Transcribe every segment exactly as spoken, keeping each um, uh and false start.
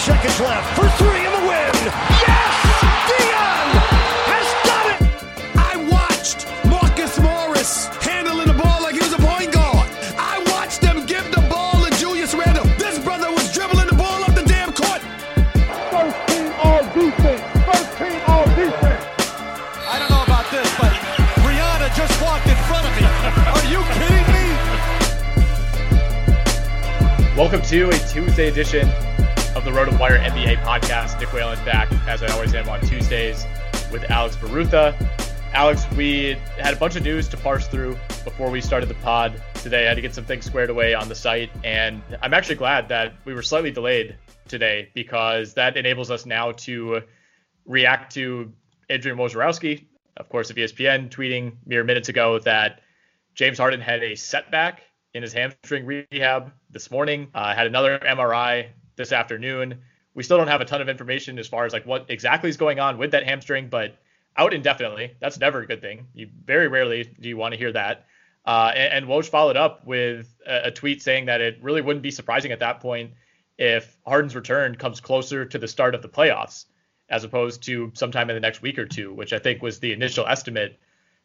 Seconds left for three in the win. Yes! Dion has done it! I watched Marcus Morris handling the ball like he was a point guard. I watched them give the ball to Julius Randle. This brother was dribbling the ball up the damn court. thirteen all defense. thirteen all defense. I don't know about this, but Brianna just walked in front of me. Are you kidding me? Welcome to a Tuesday edition of the Road to the Wire N B A podcast. Nick Whalen back, as I always am on Tuesdays, with Alex Barutha. Alex, we had a bunch of news to parse through before we started the pod today. I had to get some things squared away on the site, and I'm actually glad that we were slightly delayed today because that enables us now to react to Adrian Wojnarowski, of course, of E S P N, tweeting mere minutes ago that James Harden had a setback in his hamstring rehab this morning, uh, had another M R I this afternoon. We still don't have a ton of information as far as like what exactly is going on with that hamstring, but out indefinitely. That's never a good thing. You very rarely do you want to hear that. Uh, and, and Woj followed up with a, a tweet saying that it really wouldn't be surprising at that point if Harden's return comes closer to the start of the playoffs as opposed to sometime in the next week or two, which I think was the initial estimate.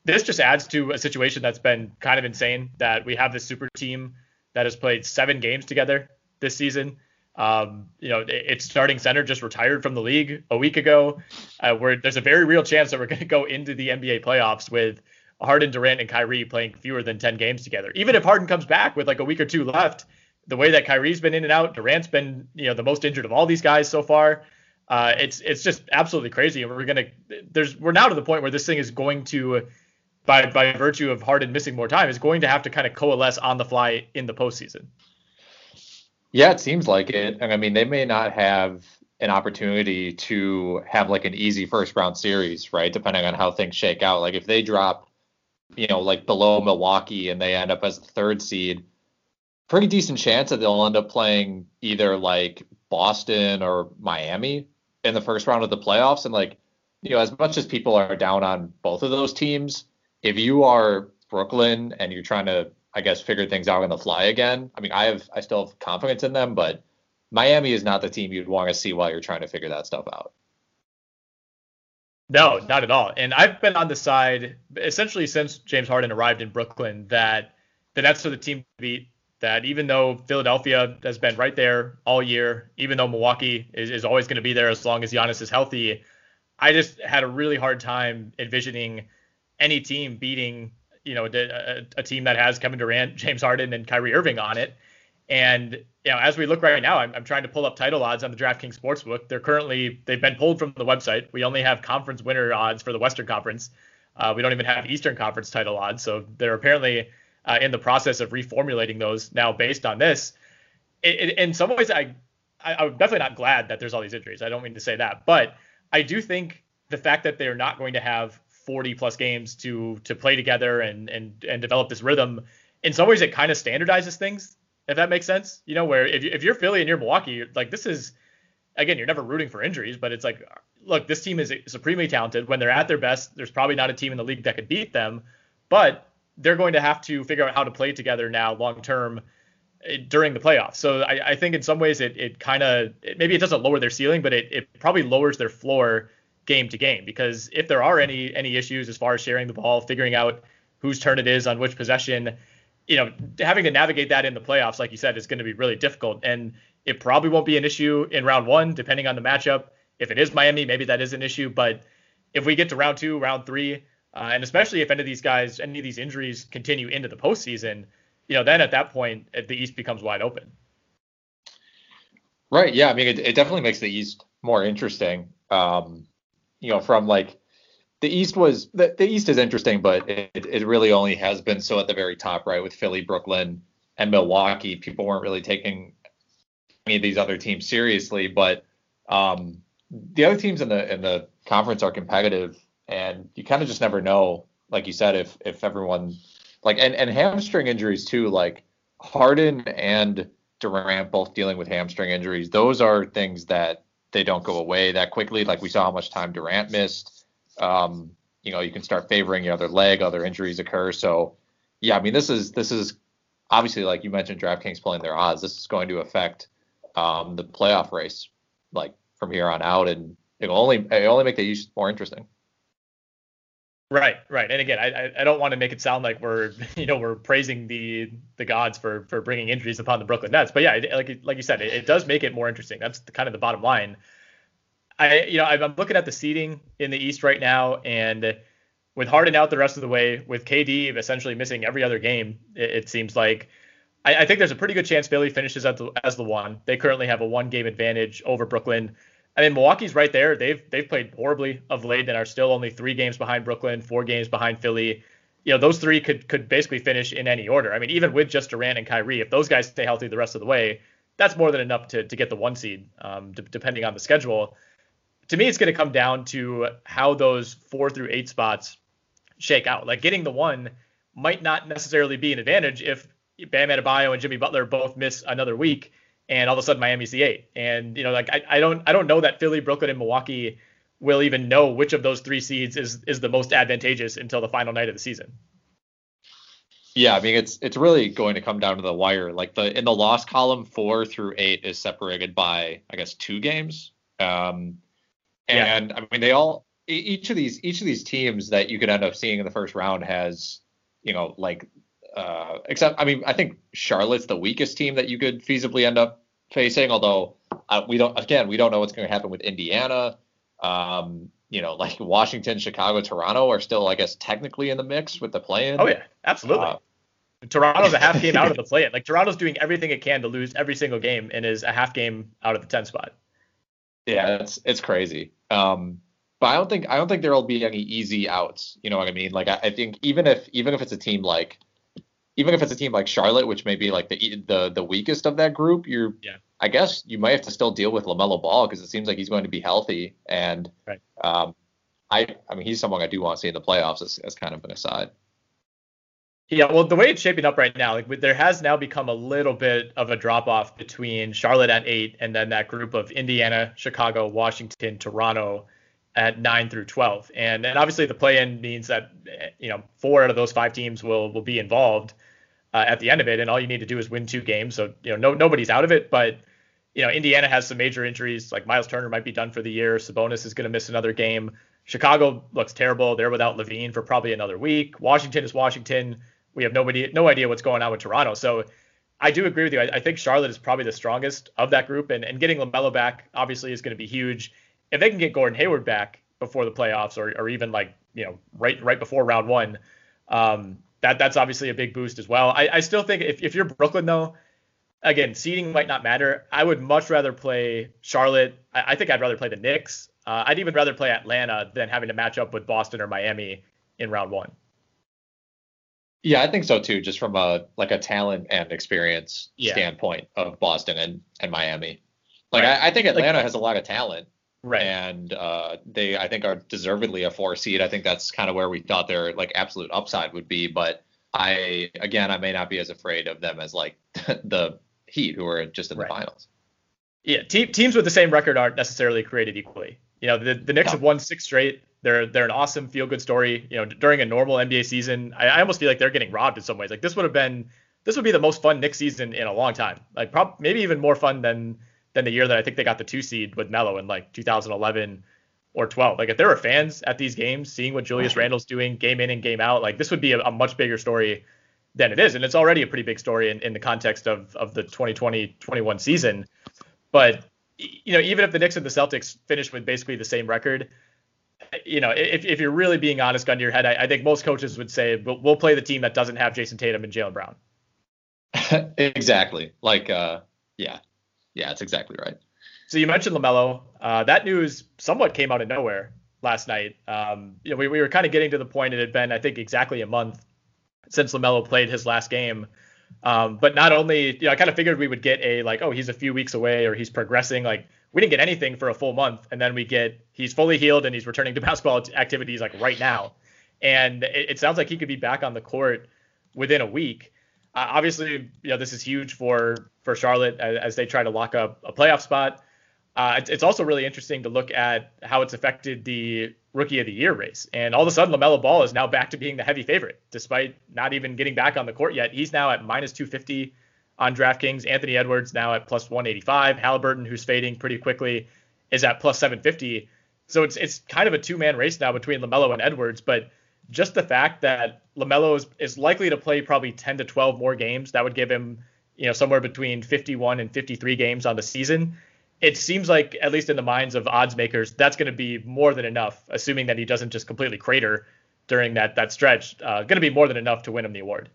This just adds to a situation that's been kind of insane, that we have this super team that has played seven games together this season. Um, you know, its starting center just retired from the league a week ago, uh, where there's a very real chance that we're going to go into the N B A playoffs with Harden, Durant, and Kyrie playing fewer than ten games together. Even if Harden comes back with like a week or two left, the way that Kyrie's been in and out, Durant's been, you know, the most injured of all these guys so far. Uh, it's it's just absolutely crazy. And we're going to there's we're now to the point where this thing is going to, by by virtue of Harden missing more time, is going to have to kind of coalesce on the fly in the postseason. Yeah, it seems like it. And I mean, they may not have an opportunity to have like an easy first round series, right? Depending on how things shake out. Like if they drop, you know, like below Milwaukee and they end up as the third seed, pretty decent chance that they'll end up playing either like Boston or Miami in the first round of the playoffs. And like, you know, as much as people are down on both of those teams, if you are Brooklyn and you're trying to, I guess, figure things out on the fly again. I mean, I have, I still have confidence in them, but Miami is not the team you'd want to see while you're trying to figure that stuff out. No, not at all. And I've been on the side, essentially since James Harden arrived in Brooklyn, that the Nets are the team to beat, that even though Philadelphia has been right there all year, even though Milwaukee is, is always going to be there as long as Giannis is healthy, I just had a really hard time envisioning any team beating you know, a, a team that has Kevin Durant, James Harden, and Kyrie Irving on it. And, you know, as we look right now, I'm, I'm trying to pull up title odds on the DraftKings Sportsbook. They're currently, they've been pulled from the website. We only have conference winner odds for the Western Conference. Uh, we don't even have Eastern Conference title odds, so they're apparently uh, in the process of reformulating those now based on this. It, it, in some ways, I, I, I'm definitely not glad that there's all these injuries. I don't mean to say that, but I do think the fact that they're not going to have forty plus games to to play together and and and develop this rhythm, in some ways, it kind of standardizes things, if that makes sense. You know, where if, you, if you're Philly and you're Milwaukee, like this is, again, you're never rooting for injuries, but it's like, look, this team is supremely talented. When they're at their best, there's probably not a team in the league that could beat them, but they're going to have to figure out how to play together now long term during the playoffs. So I, I think in some ways it it kind of, maybe it doesn't lower their ceiling, but it, it probably lowers their floor game to game, because if there are any any issues as far as sharing the ball, figuring out whose turn it is on which possession, you know, having to navigate that in the playoffs, like you said, is going to be really difficult. And it probably won't be an issue in round one, depending on the matchup. If it is Miami, maybe that is an issue. But if we get to round two, round three, uh, and especially if any of these guys, any of these injuries continue into the postseason, you know, then at that point, the East becomes wide open. Right. Yeah. I mean, it, it definitely makes the East more interesting. Um, you know, from like the East was the, the East is interesting, but it, it really only has been so at the very top, right? With Philly, Brooklyn, and Milwaukee, people weren't really taking any of these other teams seriously, but um, the other teams in the in the conference are competitive, and you kind of just never know, like you said, if if everyone like and, and hamstring injuries too, like Harden and Durant both dealing with hamstring injuries. Those are things that they don't go away that quickly. Like we saw how much time Durant missed. Um, you know, you can start favoring your other leg, other injuries occur. So yeah, I mean, this is this is obviously, like you mentioned, DraftKings playing their odds. This is going to affect Um, the playoff race, like from here on out, and it'll only it'll only make the East more interesting. Right, right. And again, I I don't want to make it sound like we're you know we're praising the the gods for for bringing injuries upon the Brooklyn Nets, but yeah, like like you said, it, it does make it more interesting. That's the, kind of the bottom line. I you know I'm looking at the seeding in the East right now, and with Harden out the rest of the way, with K D essentially missing every other game, it, it seems like. I think there's a pretty good chance Philly finishes as the, as the one. They currently have a one-game advantage over Brooklyn. I mean, Milwaukee's right there. They've they've played horribly of late and are still only three games behind Brooklyn, four games behind Philly. You know, those three could could basically finish in any order. I mean, even with just Durant and Kyrie, if those guys stay healthy the rest of the way, that's more than enough to to get the one seed, um, d- depending on the schedule. To me, it's going to come down to how those four through eight spots shake out. Like getting the one might not necessarily be an advantage if Bam Adebayo and Jimmy Butler both miss another week, and all of a sudden Miami's the eight. And you know, like I, I don't, I don't know that Philly, Brooklyn, and Milwaukee will even know which of those three seeds is is the most advantageous until the final night of the season. Yeah, I mean, it's it's really going to come down to the wire. Like the in the loss column, four through eight is separated by, I guess, two games. Um, and yeah. I mean, they all each of these each of these teams that you could end up seeing in the first round has, you know, like. Uh, except, I mean, I think Charlotte's the weakest team that you could feasibly end up facing. Although uh, we don't, again, we don't know what's going to happen with Indiana. Um, you know, like Washington, Chicago, Toronto are still, I guess, technically in the mix with the play-in. Oh yeah, absolutely. Uh, Toronto's a half game out of the play-in. Like Toronto's doing everything it can to lose every single game and is a half game out of the ten spot. Yeah, it's it's crazy. Um, but I don't think I don't think there will be any easy outs. You know what I mean? Like I, I think even if even if it's a team like. Even if it's a team like Charlotte, which may be like the the, the weakest of that group, you're, yeah. I guess you might have to still deal with LaMelo Ball because it seems like he's going to be healthy. And right. um, I I mean, he's someone I do want to see in the playoffs as, as kind of an aside. Yeah, well, the way it's shaping up right now, like there has now become a little bit of a drop off between Charlotte at eight and then that group of Indiana, Chicago, Washington, Toronto at nine through twelve. And and obviously the play-in means that, you know, four out of those five teams will will be involved uh, at the end of it. And all you need to do is win two games. So, you know, no nobody's out of it. But, you know, Indiana has some major injuries, like Miles Turner might be done for the year. Sabonis is going to miss another game. Chicago looks terrible. They're without LaVine for probably another week. Washington is Washington. We have nobody, no idea what's going on with Toronto. So I do agree with you. I, I think Charlotte is probably the strongest of that group. And, and getting LaMelo back, obviously, is going to be huge. If they can get Gordon Hayward back before the playoffs or, or even like, you know, right right before round one, um, that that's obviously a big boost as well. I, I still think if, if you're Brooklyn, though, again, seeding might not matter. I would much rather play Charlotte. I, I think I'd rather play the Knicks. Uh, I'd even rather play Atlanta than having to match up with Boston or Miami in round one. Yeah, I think so too, just from a like a talent and experience yeah. standpoint of Boston and, and Miami. Like right. I, I think Atlanta like, has a lot of talent. Right. And uh, they I think are deservedly a four seed. I think that's kind of where we thought their like absolute upside would be, but I again I may not be as afraid of them as like the Heat, who are just in right. the finals. Yeah, te- teams with the same record aren't necessarily created equally. You know, the, the Knicks no. have won six straight. They're they're an awesome feel-good story. You know, d- during a normal N B A season, I, I almost feel like they're getting robbed in some ways. Like this would have been this would be the most fun Knicks season in a long time. Like prob- maybe even more fun than than the year that I think they got the two seed with Melo in like two thousand eleven or twelve. Like if there were fans at these games, seeing what Julius Randle's doing game in and game out, like this would be a, a much bigger story than it is, and it's already a pretty big story in, in the context of of the twenty twenty twenty-one season. But, you know, even if the Knicks and the Celtics finish with basically the same record, you know, if, if you're really being honest, gun to your head, I, I think most coaches would say, we'll, we'll play the team that doesn't have Jason Tatum and Jaylen Brown. Exactly. Like, uh, yeah. Yeah, that's exactly right. So you mentioned LaMelo. Uh, that news somewhat came out of nowhere last night. Um, you know, we, we were kind of getting to the point, it had been, I think, exactly a month since LaMelo played his last game. Um, but not only, you know, I kind of figured we would get a like, oh, he's a few weeks away or he's progressing. Like we didn't get anything for a full month. And then we get he's fully healed and he's returning to basketball activities like right now. And it, it sounds like he could be back on the court within a week. Uh, obviously, you know, this is huge for for Charlotte as, as they try to lock up a playoff spot. Uh, it's, it's also really interesting to look at how it's affected the rookie of the year race. And all of a sudden, LaMelo Ball is now back to being the heavy favorite, despite not even getting back on the court yet. He's now at minus two fifty on DraftKings. Anthony Edwards now at plus one eighty-five. Halliburton, who's fading pretty quickly, is at plus seven fifty. So it's it's kind of a two-man race now between LaMelo and Edwards. But just the fact that LaMelo is, is likely to play probably ten to twelve more games, that would give him, you know, somewhere between fifty-one and fifty-three games on the season. It seems like, at least in the minds of odds makers, that's going to be more than enough, assuming that he doesn't just completely crater during that that stretch, uh, going to be more than enough to win him the award.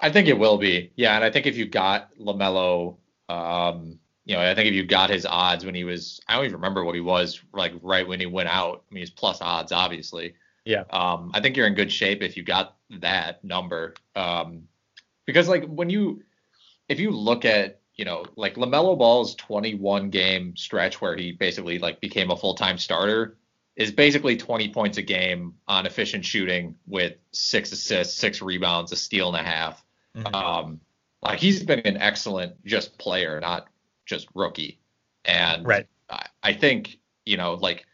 I think it will be. Yeah, and I think if you got LaMelo, um, you know, I think if you got his odds when he was, I don't even remember what he was, like right when he went out. I mean, he's plus odds, obviously. Yeah. Um, I think you're in good shape if you got that number. Um, because, like, when you, if you look at, you know, like LaMelo Ball's twenty-one game stretch where he basically like became a full-time starter is basically twenty points a game on efficient shooting with six assists, six rebounds, a steal and a half. Mm-hmm. Um, like he's been an excellent just player, not just rookie. And right. I, I think, you know, like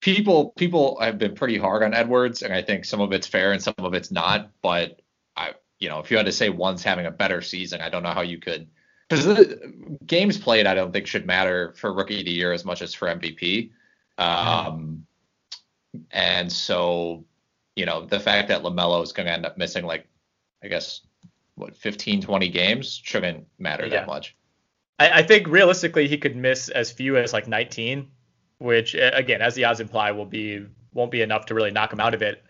people, people have been pretty hard on Edwards, and I think some of it's fair and some of it's not. But I, you know, if you had to say one's having a better season, I don't know how you could. Because the games played, I don't think should matter for rookie of the year as much as for M V P. Um, and so, you know, the fact that LaMelo is going to end up missing like, I guess, what, fifteen, twenty games shouldn't matter yeah. that much. I, I think realistically he could miss as few as like nineteen, which again, as the odds imply, will be won't be enough to really knock him out of it.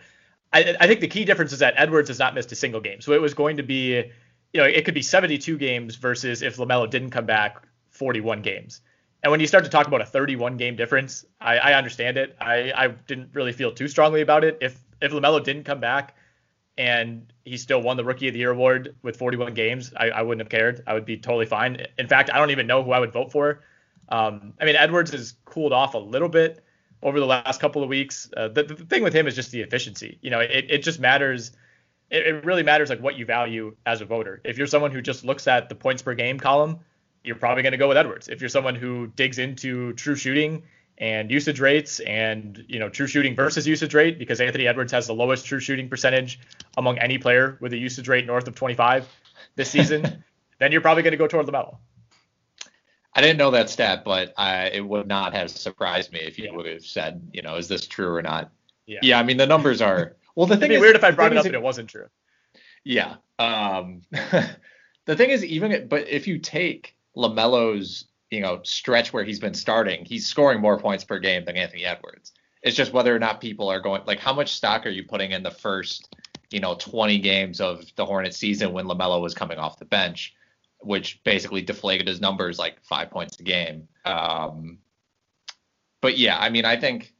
I, I think the key difference is that Edwards has not missed a single game, so it was going to be. You know, it could be seventy-two games versus if LaMelo didn't come back, forty-one games. And when you start to talk about a thirty-one game difference, I, I understand it. I, I didn't really feel too strongly about it. If if LaMelo didn't come back and he still won the Rookie of the Year award with forty-one games, I, I wouldn't have cared. I would be totally fine. In fact, I don't even know who I would vote for. Um, I mean, Edwards has cooled off a little bit over the last couple of weeks. Uh, the, the thing with him is just the efficiency. You know, it, it just matters. It really matters like what you value as a voter. If you're someone who just looks at the points per game column, you're probably going to go with Edwards. If you're someone who digs into true shooting and usage rates and, you know, true shooting versus usage rate, because Anthony Edwards has the lowest true shooting percentage among any player with a usage rate north of twenty-five this season, then you're probably going to go toward LaMelo. I didn't know that stat, but I, it would not have surprised me if you yeah. would have said, you know, is this true or not? Yeah, yeah I mean, the numbers are... Well, the thing It'd be is, weird if I brought it up is, and it wasn't true. Yeah. Um, the thing is, even it, but if you take LaMelo's, you know, stretch where he's been starting, he's scoring more points per game than Anthony Edwards. It's just whether or not people are going like, how much stock are you putting in the first, you know, twenty games of the Hornets season when LaMelo was coming off the bench, which basically deflated his numbers like five points a game. Um, but yeah, I mean, I think.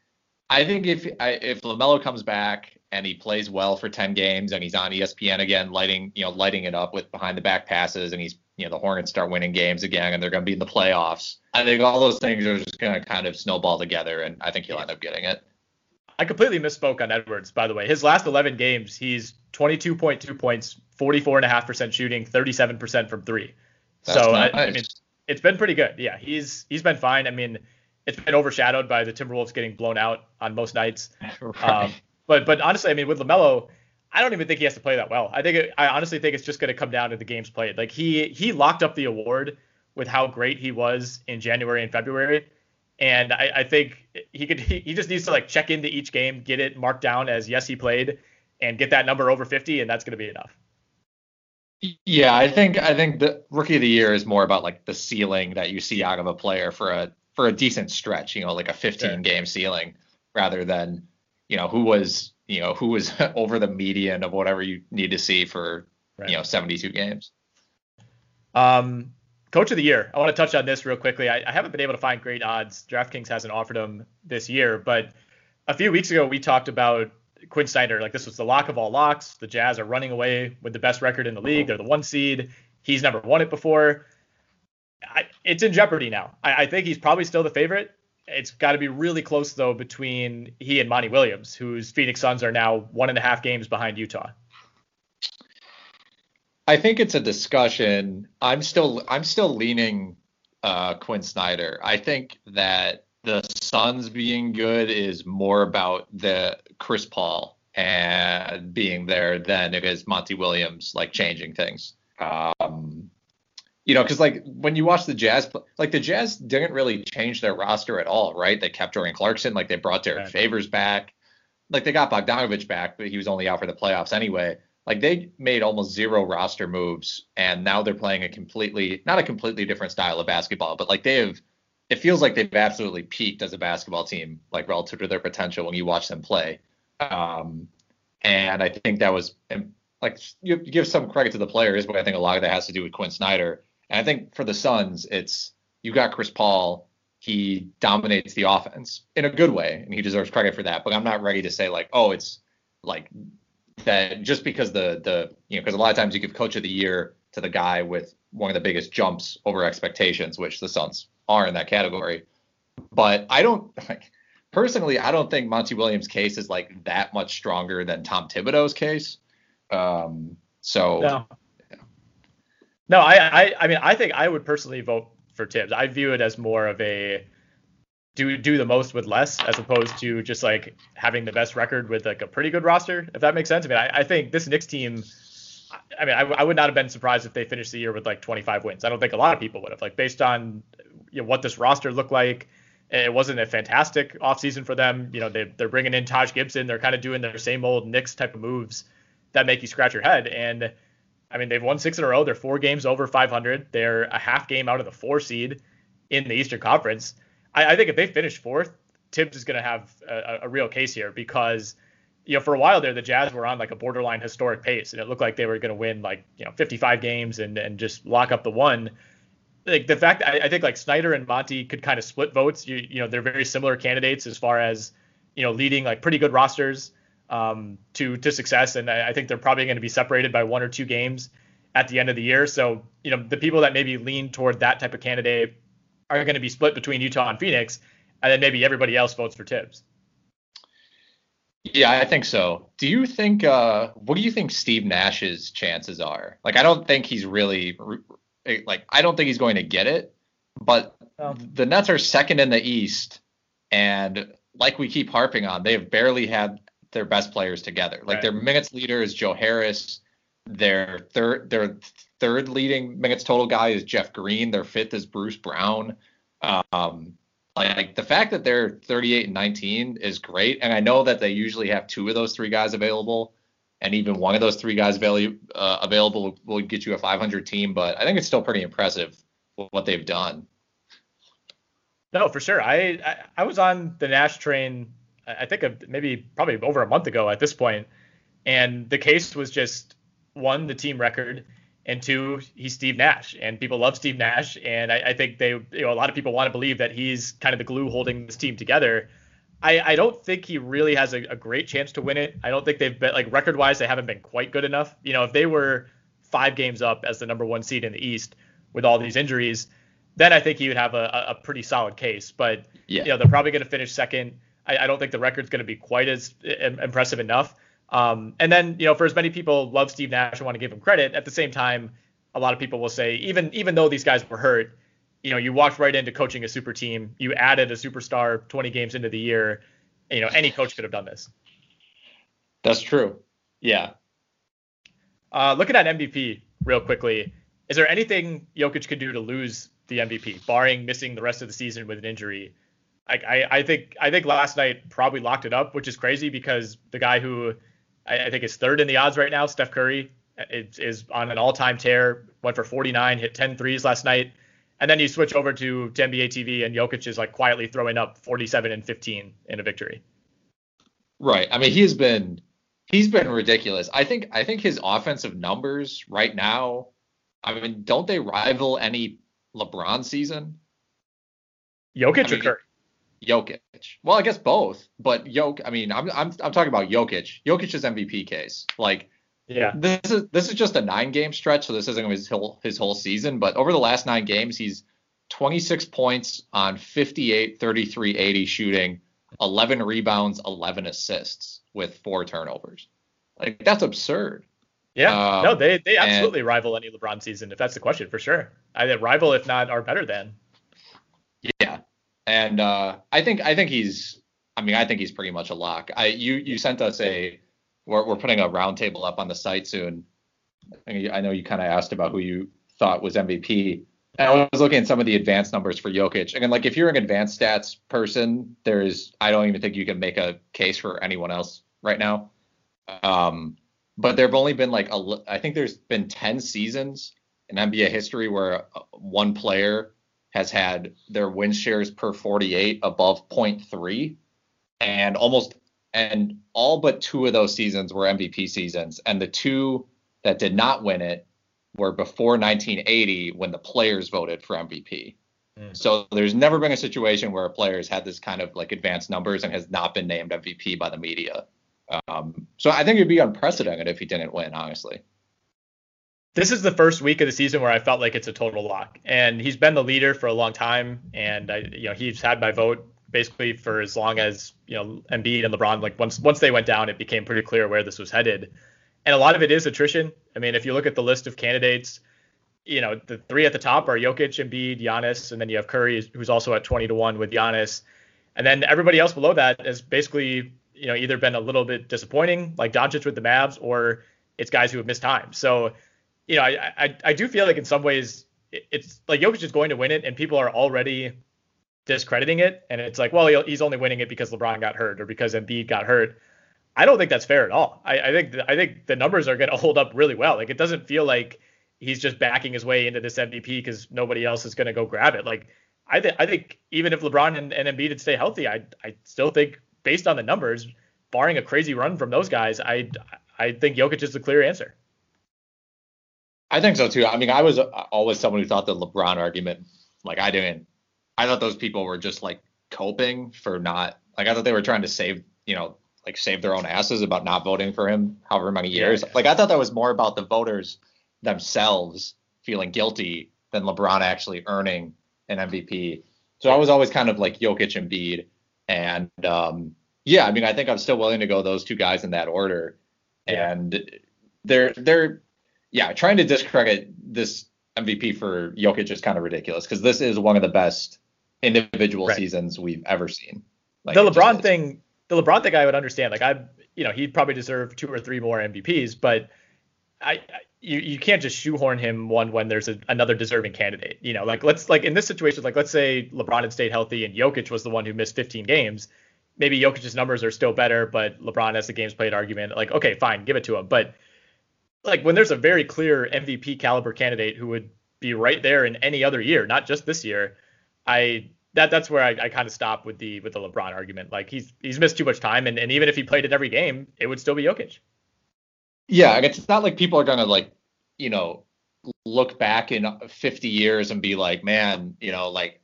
I think if if LaMelo comes back and he plays well for ten games and he's on E S P N again, lighting you know lighting it up with behind the back passes, and he's you know the Hornets start winning games again and they're going to be in the playoffs, I think all those things are just going to kind of snowball together, and I think he'll end up getting it. I completely misspoke on Edwards, by the way. His last eleven games, he's twenty-two point two points, forty-four point five percent shooting, thirty-seven percent from three. That's so nice. I, I mean, it's been pretty good. Yeah, he's he's been fine. I mean, it's been overshadowed by the Timberwolves getting blown out on most nights. Right. Um, but but honestly, I mean, with LaMelo, I don't even think he has to play that well. I think it, I honestly think it's just going to come down to the games played. Like he he locked up the award with how great he was in January and February, and I, I think he could he, he just needs to like check into each game, get it marked down as yes he played, and get that number over fifty, and that's going to be enough. Yeah, I think I think the rookie of the year is more about like the ceiling that you see out of a player for a for a decent stretch, you know, like a fifteen game ceiling, rather than, you know, who was, you know, who was over the median of whatever you need to see for, right. you know, seventy-two games. Um, coach of the year. I want to touch on this real quickly. I, I haven't been able to find great odds. DraftKings hasn't offered them this year, but a few weeks ago we talked about Quinn Snyder. Like, this was the lock of all locks. The Jazz are running away with the best record in the league. They're the one seed. He's never won it before. I, it's in jeopardy now. I, I think he's probably still the favorite. It's got to be really close, though, between he and Monty Williams, whose Phoenix Suns are now one and a half games behind Utah. I think it's a discussion. I'm still I'm still leaning uh, Quinn Snyder. I think that the Suns being good is more about the Chris Paul and being there than it is Monty Williams, like, changing things. Um, you know, because, like, when you watch the Jazz, like, the Jazz didn't really change their roster at all, right? They kept Jordan Clarkson. Like, they brought Derek right. Favors back. Like, they got Bogdanovich back, but he was only out for the playoffs anyway. Like, they made almost zero roster moves, and now they're playing a completely, not a completely different style of basketball, but, like, they have, it feels like they've absolutely peaked as a basketball team, like, relative to their potential when you watch them play. Um, and I think that was, like, you give some credit to the players, but I think a lot of that has to do with Quinn Snyder. And I think for the Suns, it's, you got Chris Paul. He dominates the offense in a good way, and he deserves credit for that. But I'm not ready to say, like, oh, it's like that just because the, the you know, because a lot of times you give coach of the year to the guy with one of the biggest jumps over expectations, which the Suns are in that category. But I don't, like, personally, I don't think Monty Williams' case is, like, that much stronger than Tom Thibodeau's case. Um, so, no, yeah. no I, I, I mean, I think I would personally vote for Tibbs. I view it as more of a do do the most with less, as opposed to just, like, having the best record with, like, a pretty good roster, if that makes sense. I mean, I, I think this Knicks team, I mean, I, I would not have been surprised if they finished the year with, like, twenty-five wins. I don't think a lot of people would have, like, based on, you know, what this roster looked like. It wasn't a fantastic offseason for them. You know, they, they're bringing in Taj Gibson. They're kind of doing their same old Knicks type of moves that make you scratch your head. And, I mean, they've won six in a row. They're four games over five hundred. They're a half game out of the four seed in the Eastern Conference. I, I think if they finish fourth, Tibbs is going to have a, a real case here because, you know, for a while there, the Jazz were on, like, a borderline historic pace, and it looked like they were going to win, like, you know, fifty-five games and, and just lock up the one. Like, the fact that I, I think, like, Snyder and Monty could kind of split votes. You, you know, they're very similar candidates as far as, you know, leading, like, pretty good rosters um, to, to success. And I, I think they're probably going to be separated by one or two games at the end of the year. So, you know, the people that maybe lean toward that type of candidate are going to be split between Utah and Phoenix. And then maybe everybody else votes for Tibbs. Yeah, I think so. Do you think, uh, what do you think Steve Nash's chances are? Like, I don't think he's really, like, I don't think he's going to get it, but oh. the Nets are second in the East. And, like, we keep harping on, they have barely had their best players together. Like, right. their minutes leader is Joe Harris. Their third, their third leading minutes total guy is Jeff Green. Their fifth is Bruce Brown. Um, like, the fact that they're thirty-eight and nineteen is great. And I know that they usually have two of those three guys available, and even one of those three guys value, uh, available will get you a five hundred team. But I think it's still pretty impressive what they've done. No, for sure. I, I, I was on the Nash train, I think of maybe probably over a month ago at this point, and the case was just, one, the team record, and two, he's Steve Nash, and people love Steve Nash, and I, I think they, you know, a lot of people want to believe that he's kind of the glue holding this team together. I, I don't think he really has a, a great chance to win it. I don't think they've been, like, record-wise, they haven't been quite good enough. You know, if they were five games up as the number one seed in the East with all these injuries, then I think he would have a, a pretty solid case. But, yeah. you know, they're probably going to finish second. I, I don't think the record's going to be quite as impressive enough. Um, and then, you know, for as many people love Steve Nash and want to give him credit, at the same time, a lot of people will say, even even though these guys were hurt, you know, you walked right into coaching a super team. You added a superstar twenty games into the year. You know, any coach could have done this. That's true. Yeah. Uh, looking at M V P real quickly, is there anything Jokic could do to lose the M V P, barring missing the rest of the season with an injury? I, I, I think I think last night probably locked it up, which is crazy because the guy who I, I think is third in the odds right now, Steph Curry, is, is on an all-time tear. Went for forty-nine, hit ten threes last night, and then you switch over to, to N B A T V, and Jokic is like quietly throwing up forty-seven and fifteen in a victory. Right. I mean, he's been he's been ridiculous. I think I think his offensive numbers right now, I mean, don't they rival any LeBron season? Jokic I mean, or Curry? Jokic. Well, I guess both, but Jokic. I mean, I'm I'm I'm talking about Jokic. Jokic's M V P case. Like, yeah, this is this is just a nine game stretch, so this isn't his whole his whole season. But over the last nine games, he's twenty-six points on fifty-eight, thirty-three, eighty shooting, eleven rebounds, eleven assists with four turnovers. Like, that's absurd. Yeah, um, no, they they absolutely and, rival any LeBron season, if that's the question, for sure. I they rival, if not, are better than. Yeah. And uh, I think I think he's I mean, I think he's pretty much a lock. I you you sent us a we're, we're putting a round table up on the site soon. I know you kind of asked about who you thought was M V P. And I was looking at some of the advanced numbers for Jokic. And like, if you're an advanced stats person, there is I don't even think you can make a case for anyone else right now. Um, but there have only been like a, I think there's been ten seasons in N B A history where one player has had their win shares per forty-eight above point three, and almost and all but two of those seasons were M V P seasons, and the two that did not win it were before nineteen eighty when the players voted for M V P. Mm. So there's never been a situation where a player has had this kind of like advanced numbers and has not been named M V P by the media. Um, so I think it'd be unprecedented if he didn't win, honestly. This is the first week of the season where I felt like it's a total lock, and he's been the leader for a long time. And I, you know, he's had my vote basically for as long as, you know, Embiid and LeBron, like once, once they went down, it became pretty clear where this was headed. And a lot of it is attrition. I mean, if you look at the list of candidates, you know, the three at the top are Jokic, Embiid, Giannis, and then you have Curry, who's also at twenty to one with Giannis. And then everybody else below that has basically, you know, either been a little bit disappointing, like Doncic with the Mavs, or it's guys who have missed time. So, you know, I, I I do feel like in some ways it's like Jokic is going to win it and people are already discrediting it. And it's like, well, he's only winning it because LeBron got hurt or because Embiid got hurt. I don't think that's fair at all. I, I think the, I think the numbers are going to hold up really well. Like, it doesn't feel like he's just backing his way into this M V P because nobody else is going to go grab it. Like, I, th- I think even if LeBron and, and Embiid had stay healthy, I I still think based on the numbers, barring a crazy run from those guys, I, I think Jokic is the clear answer. I think so, too. I mean, I was always someone who thought the LeBron argument, like, I didn't. I thought those people were just, like, coping for not, like, I thought they were trying to save, you know, like, save their own asses about not voting for him however many years. Yeah, yeah. Like, I thought that was more about the voters themselves feeling guilty than LeBron actually earning an M V P. So I was always kind of, like, Jokic and Embiid. And, um, yeah, I mean, I think I'm still willing to go those two guys in that order. Yeah. And they're they're... Yeah, trying to discredit this M V P for Jokic is kind of ridiculous because this is one of the best individual right. seasons we've ever seen. Like, the LeBron thing, the LeBron thing, I would understand. Like, I, you know, he'd probably deserve two or three more M V Ps, but I, I you, you can't just shoehorn him one when there's a, another deserving candidate. You know, like let's like in this situation, like let's say LeBron had stayed healthy and Jokic was the one who missed fifteen games. Maybe Jokic's numbers are still better, but LeBron has the games played argument. Like, okay, fine, give it to him, but. Like, when there's a very clear M V P caliber candidate who would be right there in any other year, not just this year, I that that's where I, I kind of stop with the with the LeBron argument. Like, he's he's missed too much time, and, and even if he played in every game, it would still be Jokic. Yeah, it's not like people are gonna like, you know, look back in fifty years and be like, man, you know, like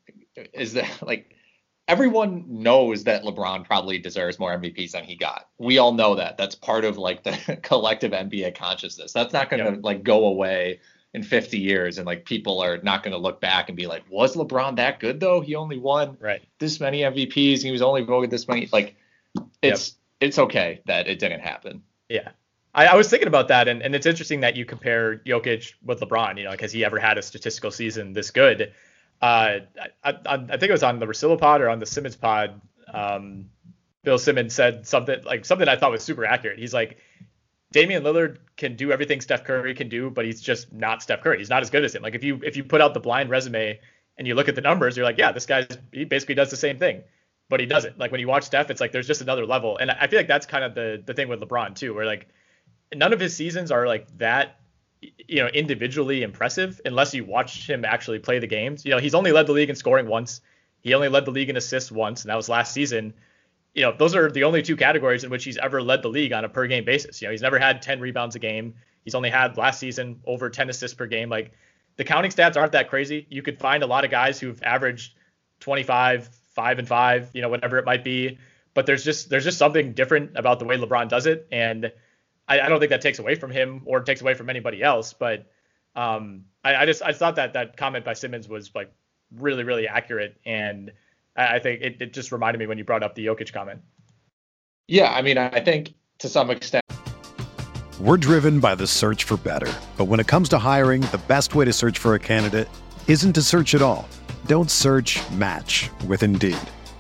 is that like everyone knows that LeBron probably deserves more M V Ps than he got. We all know that. That's part of like the collective N B A consciousness. That's not going to yep. like go away in fifty years, and like people are not going to look back and be like, was LeBron that good though? He only won right. this many M V Ps. He was only voted this many. Like it's yep. it's okay that it didn't happen. Yeah. I, I was thinking about that, and, and it's interesting that you compare Jokic with LeBron, you know, like, has he ever had a statistical season this good? Uh, I, I, I think it was on the Russillo pod or on the Simmons pod. Um, Bill Simmons said something like something I thought was super accurate. He's like, Damian Lillard can do everything Steph Curry can do, but he's just not Steph Curry. He's not as good as him. Like if you if you put out the blind resume and you look at the numbers, you're like, yeah, this guy's he basically does the same thing, but he doesn't. Like when you watch Steph, it's like there's just another level, and I feel like that's kind of the the thing with LeBron too, where like none of his seasons are like that, you know, individually impressive unless you watch him actually play the games. You know, he's only led the league in scoring once. He only led the league in assists once, and that was last season. You know, those are the only two categories in which he's ever led the league on a per game basis. You know, he's never had ten rebounds a game. He's only had last season over ten assists per game. Like the counting stats aren't that crazy. You could find a lot of guys who've averaged twenty-five, five and five, you know, whatever it might be, but there's just, there's just something different about the way LeBron does it. And I don't think that takes away from him or takes away from anybody else, but um, I, I just I thought that that comment by Simmons was like really, really accurate, and I, I think it, it just reminded me when you brought up the Jokic comment. Yeah, I mean, I think to some extent. We're driven by the search for better, but when it comes to hiring, the best way to search for a candidate isn't to search at all. Don't search, match with Indeed.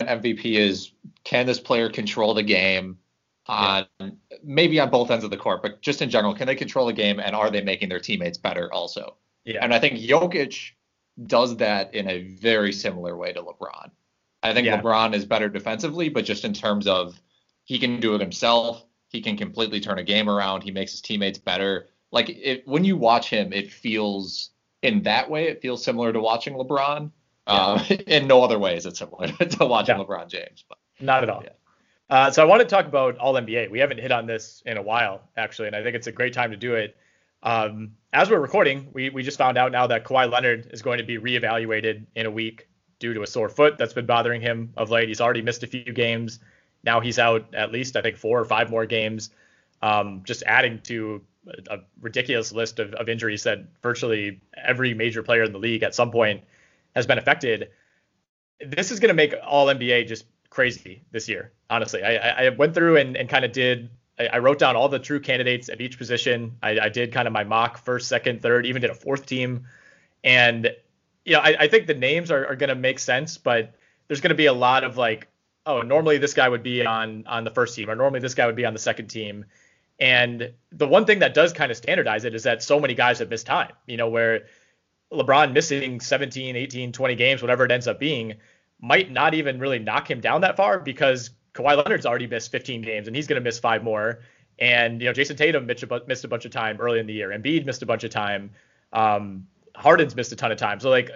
M V P is, can this player control the game on yeah. maybe on both ends of the court, but just in general, can they control the game, and are they making their teammates better also? Yeah. And I think Jokic does that in a very similar way to LeBron. I think yeah. LeBron is better defensively, but just in terms of he can do it himself. He can completely turn a game around. He makes his teammates better. Like it, when you watch him, it feels in that way, it feels similar to watching LeBron. Yeah. Uh, in no other way is it similar to watching yeah. LeBron James. But, Not at all. Yeah. Uh, so I want to talk about All N B A. We haven't hit on this in a while, actually, and I think it's a great time to do it. Um, as we're recording, we, we just found out now that Kawhi Leonard is going to be reevaluated in a week due to a sore foot that's been bothering him of late. He's already missed a few games. Now he's out at least, I think, four or five more games, um, just adding to a, a ridiculous list of, of injuries that virtually every major player in the league at some point has been affected. This is going to make All N B A just crazy this year. Honestly, I, I went through and, and kind of did, I, I wrote down all the true candidates at each position. I, I did kind of my mock first, second, third, even did a fourth team. And, you know, I, I think the names are, are going to make sense, but there's going to be a lot of like, oh, normally this guy would be on, on the first team, or normally this guy would be on the second team. And the one thing that does kind of standardize it is that so many guys have missed time, you know, where LeBron missing seventeen, eighteen, twenty games, whatever it ends up being, might not even really knock him down that far, because Kawhi Leonard's already missed fifteen games and he's going to miss five more. And, you know, Jason Tatum missed a, missed a bunch of time early in the year. Embiid missed a bunch of time. Um, Harden's missed a ton of time. So, like,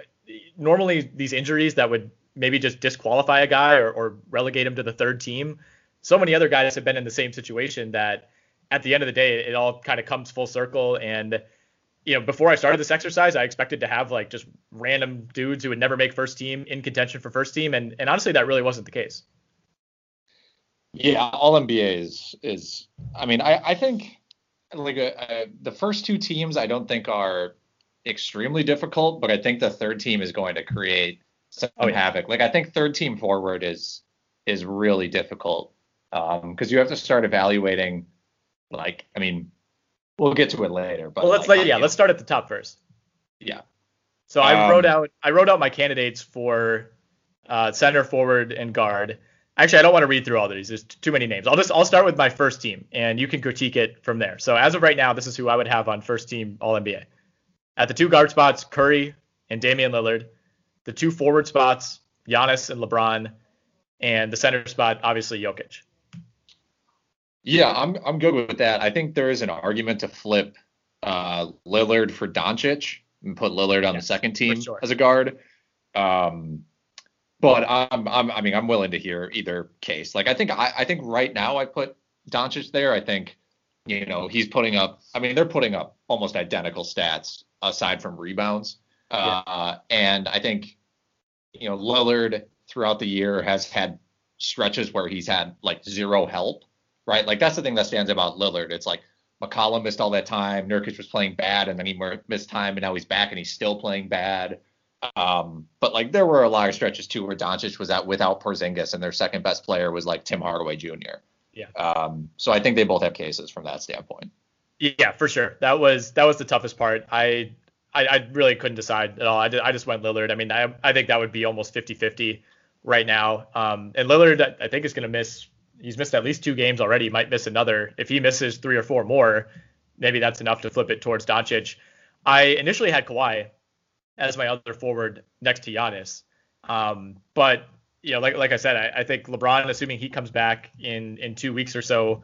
normally these injuries that would maybe just disqualify a guy or, or relegate him to the third team, so many other guys have been in the same situation that at the end of the day, it all kind of comes full circle. And you know, before I started this exercise, I expected to have like just random dudes who would never make first team in contention for first team. And, and honestly, that really wasn't the case. Yeah, All N B A is, is I mean, I, I think like a, a, the first two teams I don't think are extremely difficult, but I think the third team is going to create so havoc. Like, I think third team forward is is really difficult because um, you have to start evaluating. Like, I mean, we'll get to it later. But well, let's like, let, yeah, let's start at the top first. Yeah. So um, I wrote out I wrote out my candidates for uh, center, forward, and guard. Actually, I don't want to read through all of these. There's too many names. I'll just I'll start with my first team, and you can critique it from there. So as of right now, this is who I would have on first team All N B A. At the two guard spots, Curry and Damian Lillard. The two forward spots, Giannis and LeBron. And the center spot, obviously, Jokic. Yeah, I'm I'm good with that. I think there is an argument to flip uh, Lillard for Doncic and put Lillard on yeah, the second team sure. as a guard. Um, but I'm I'm I mean I'm willing to hear either case. Like I think I, I think right now I put Doncic there. I think you know he's putting up. I mean they're putting up almost identical stats aside from rebounds. Uh, yeah. And I think you know Lillard throughout the year has had stretches where he's had like zero help. Right, like that's the thing that stands about Lillard. It's like McCollum missed all that time. Nurkic was playing bad, and then he missed time, and now he's back, and he's still playing bad. Um, but like there were a lot of stretches too where Doncic was out without Porzingis, and their second best player was like Tim Hardaway Junior Yeah. Um, so I think they both have cases from that standpoint. Yeah, for sure. That was that was the toughest part. I I, I really couldn't decide at all. I did, I just went Lillard. I mean, I I think that would be almost fifty-fifty right now. Um, and Lillard, I, I think is going to miss. He's missed at least two games already. He might miss another. If he misses three or four more, maybe that's enough to flip it towards Doncic. I initially had Kawhi as my other forward next to Giannis. Um, but, you know, like like I said, I, I think LeBron, assuming he comes back in, in two weeks or so,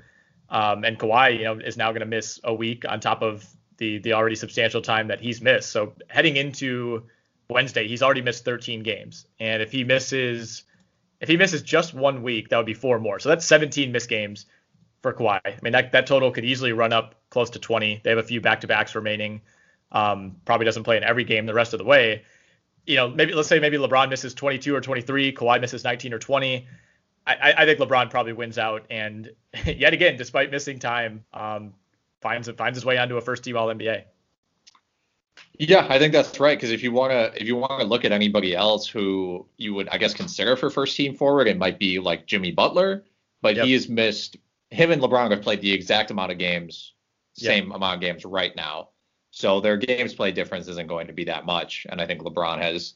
um, and Kawhi, you know, is now going to miss a week on top of the, the already substantial time that he's missed. So heading into Wednesday, he's already missed thirteen games. And if he misses... If he misses just one week, that would be four more. So that's seventeen missed games for Kawhi. I mean, that, that total could easily run up close to twenty. They have a few back-to-backs remaining. Um, probably doesn't play in every game the rest of the way. You know, maybe let's say maybe LeBron misses twenty-two or twenty-three. Kawhi misses nineteen or twenty. I, I think LeBron probably wins out. And yet again, despite missing time, um, finds finds his way onto a first-team All N B A. Yeah, I think that's right. Because if you want to, if you want to look at anybody else who you would, I guess, consider for first team forward, it might be like Jimmy Butler, but yep. he has missed. Him and LeBron have played the exact amount of games, same yep. amount of games right now. So their games play difference isn't going to be that much, and I think LeBron has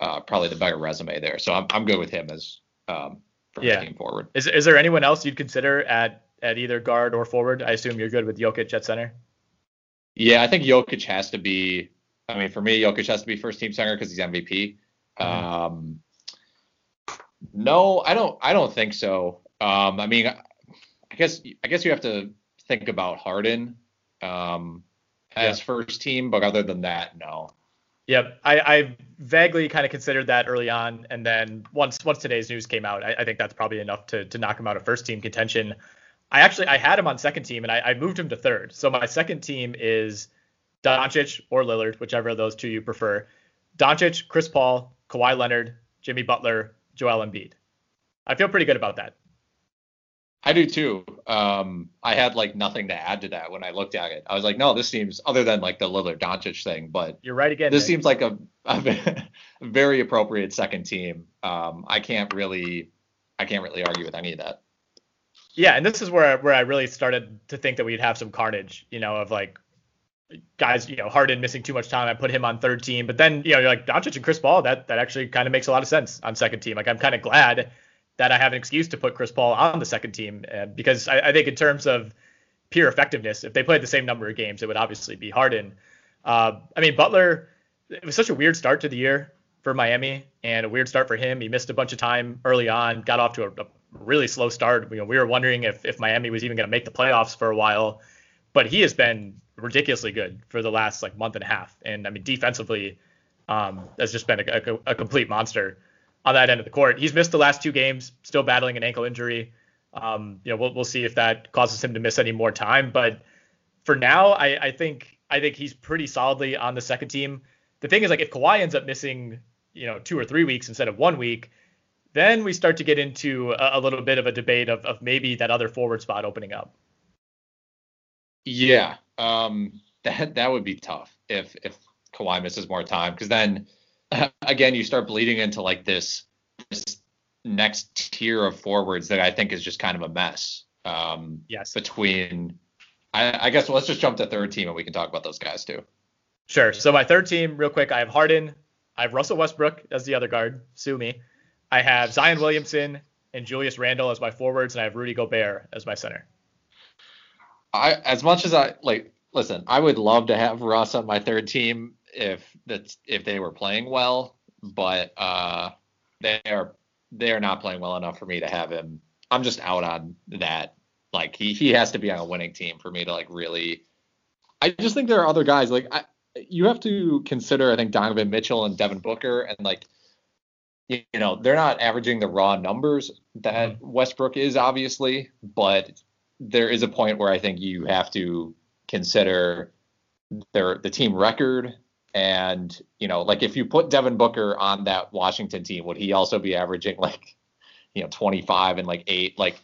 uh, probably the better resume there. So I'm I'm good with him as um, first yeah. team forward. Is is there anyone else you'd consider at at either guard or forward? I assume you're good with Jokic at center. Yeah, I think Jokic has to be. I mean, for me, Jokic has to be first team center because he's M V P. Um, no, I don't. I don't think so. Um, I mean, I guess I guess you have to think about Harden um, as yeah. first team, but other than that, no. Yep, I, I vaguely kind of considered that early on, and then once once today's news came out, I, I think that's probably enough to to knock him out of first team contention. I actually I had him on second team, and I, I moved him to third. So my second team is Doncic or Lillard, whichever of those two you prefer. Doncic, Chris Paul, Kawhi Leonard, Jimmy Butler, Joel Embiid. I feel pretty good about that. I do too. Um, I had like nothing to add to that when I looked at it. I was like, no, this seems, other than like the Lillard Doncic thing, but you're right again. This Nick. seems like a, a very appropriate second team. Um, I can't really, I can't really argue with any of that. Yeah, and this is where where I really started to think that we'd have some carnage, you know, of like. Guys, you know, Harden missing too much time. I put him on third team, but then, you know, you're like Doncic and Chris Paul. That that actually kind of makes a lot of sense on second team. Like, I'm kind of glad that I have an excuse to put Chris Paul on the second team uh, because I, I think in terms of pure effectiveness, if they played the same number of games, it would obviously be Harden. Uh, I mean, Butler, it was such a weird start to the year for Miami and a weird start for him. He missed a bunch of time early on, got off to a, a really slow start. You know, we were wondering if if Miami was even going to make the playoffs for a while, but he has been ridiculously good for the last like month and a half. And I mean, defensively, um, has just been a, a, a complete monster on that end of the court. He's missed the last two games, still battling an ankle injury. Um, you know, we'll, we'll see if that causes him to miss any more time, but for now, I, I think, I think he's pretty solidly on the second team. The thing is, like, if Kawhi ends up missing, you know, two or three weeks instead of one week, then we start to get into a, a little bit of a debate of, of maybe that other forward spot opening up. Yeah, um, that that would be tough if if Kawhi misses more time, because then again, you start bleeding into like this, this next tier of forwards that I think is just kind of a mess. Um, yes. Between, I, I guess, well, let's just jump to third team and we can talk about those guys too. Sure. So my third team, real quick, I have Harden. I have Russell Westbrook as the other guard. Sue me. I have Zion Williamson and Julius Randle as my forwards, and I have Rudy Gobert as my center. I, as much as I like, listen, I would love to have Russ on my third team if that's if they were playing well, but uh, they are they are not playing well enough for me to have him. I'm just out on that. Like he he has to be on a winning team for me to like really. I just think there are other guys like I. You have to consider, I think, Donovan Mitchell and Devin Booker, and like, you know, they're not averaging the raw numbers that Westbrook is, obviously, but there is a point where I think you have to consider their the team record, and you know, like if you put Devin Booker on that Washington team, would he also be averaging like, you know, twenty-five and like eight? Like,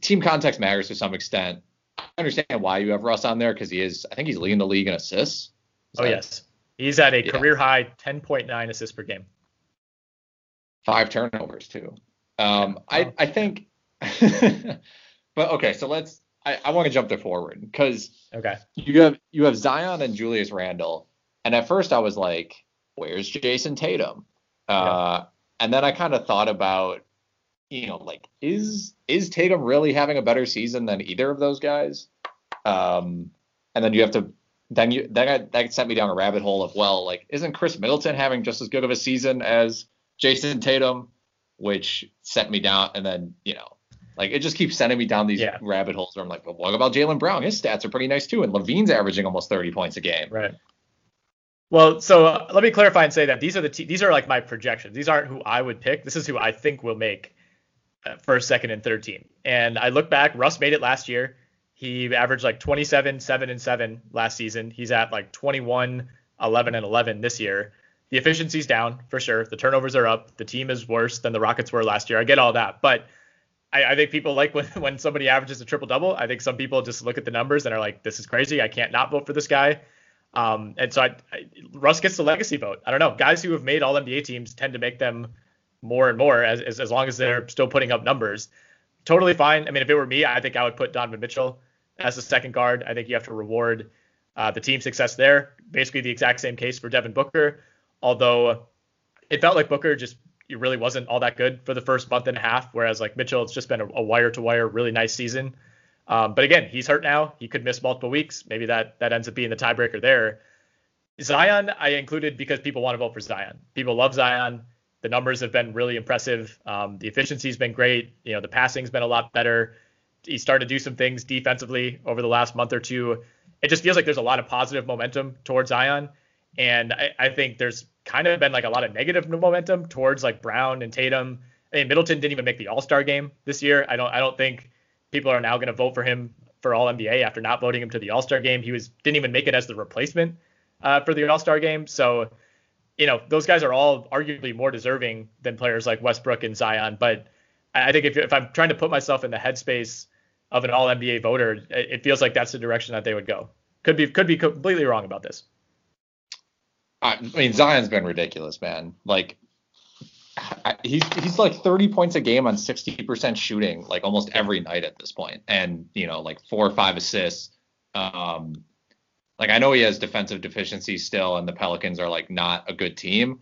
team context matters to some extent. I understand why you have Russ on there because he is, I think, he's leading the league in assists. Is oh, that, yes. He's at a yeah. career high ten point nine assists per game. Five turnovers, too. Um, yeah. I, I think, but okay, so let's, I, I want to jump to forward because okay. you have you have Zion and Julius Randle. And at first I was like, where's Jason Tatum? Uh, yeah. And then I kind of thought about, you know, like, is is Tatum really having a better season than either of those guys? Um, and then you have to, then you that that sent me down a rabbit hole of, well, like, isn't Khris Middleton having just as good of a season as Jason Tatum, which sent me down, and then, you know, like, it just keeps sending me down these yeah. rabbit holes where I'm like, well, what about Jaylen Brown? His stats are pretty nice too, and Levine's averaging almost thirty points a game. Right. Well, so uh, let me clarify and say that these are the te- these are like my projections. These aren't who I would pick. This is who I think will make uh, first, second, and third team. And I look back. Russ made it last year. He averaged like twenty-seven, seven, and seven last season. He's at like twenty-one, eleven, and eleven this year. The efficiency's down for sure. The turnovers are up. The team is worse than the Rockets were last year. I get all that. But I, I think people like when, when somebody averages a triple-double. I think some people just look at the numbers and are like, this is crazy. I can't not vote for this guy. Um, and so I, I, Russ gets the legacy vote. I don't know. Guys who have made all N B A teams tend to make them more and more as, as, as long as they're still putting up numbers. Totally fine. I mean, if it were me, I think I would put Donovan Mitchell as the second guard. I think you have to reward uh, the team success there. Basically the exact same case for Devin Booker. Although it felt like Booker just it really wasn't all that good for the first month and a half, whereas like Mitchell, it's just been a, a wire-to-wire really nice season. Um, but again, he's hurt now. He could miss multiple weeks. Maybe that that ends up being the tiebreaker there. Zion, I included because people want to vote for Zion. People love Zion. The numbers have been really impressive. Um, the efficiency's been great. You know, the passing's been a lot better. He started to do some things defensively over the last month or two. It just feels like there's a lot of positive momentum towards Zion. And I, I think there's kind of been like a lot of negative momentum towards like Brown and Tatum. I mean, Middleton didn't even make the All-Star game this year. I don't I don't think people are now going to vote for him for All N B A after not voting him to the All-Star game. He was didn't even make it as the replacement uh, for the All-Star game. So, you know, those guys are all arguably more deserving than players like Westbrook and Zion. But I think if, if I'm trying to put myself in the headspace of an All N B A voter, it, it feels like that's the direction that they would go. Could be could be completely wrong about this. I mean, Zion's been ridiculous, man. Like, I, he's he's like thirty points a game on sixty percent shooting, like almost every night at this point. And, you know, like four or five assists. Um, like, I know he has defensive deficiencies still, and the Pelicans are like not a good team,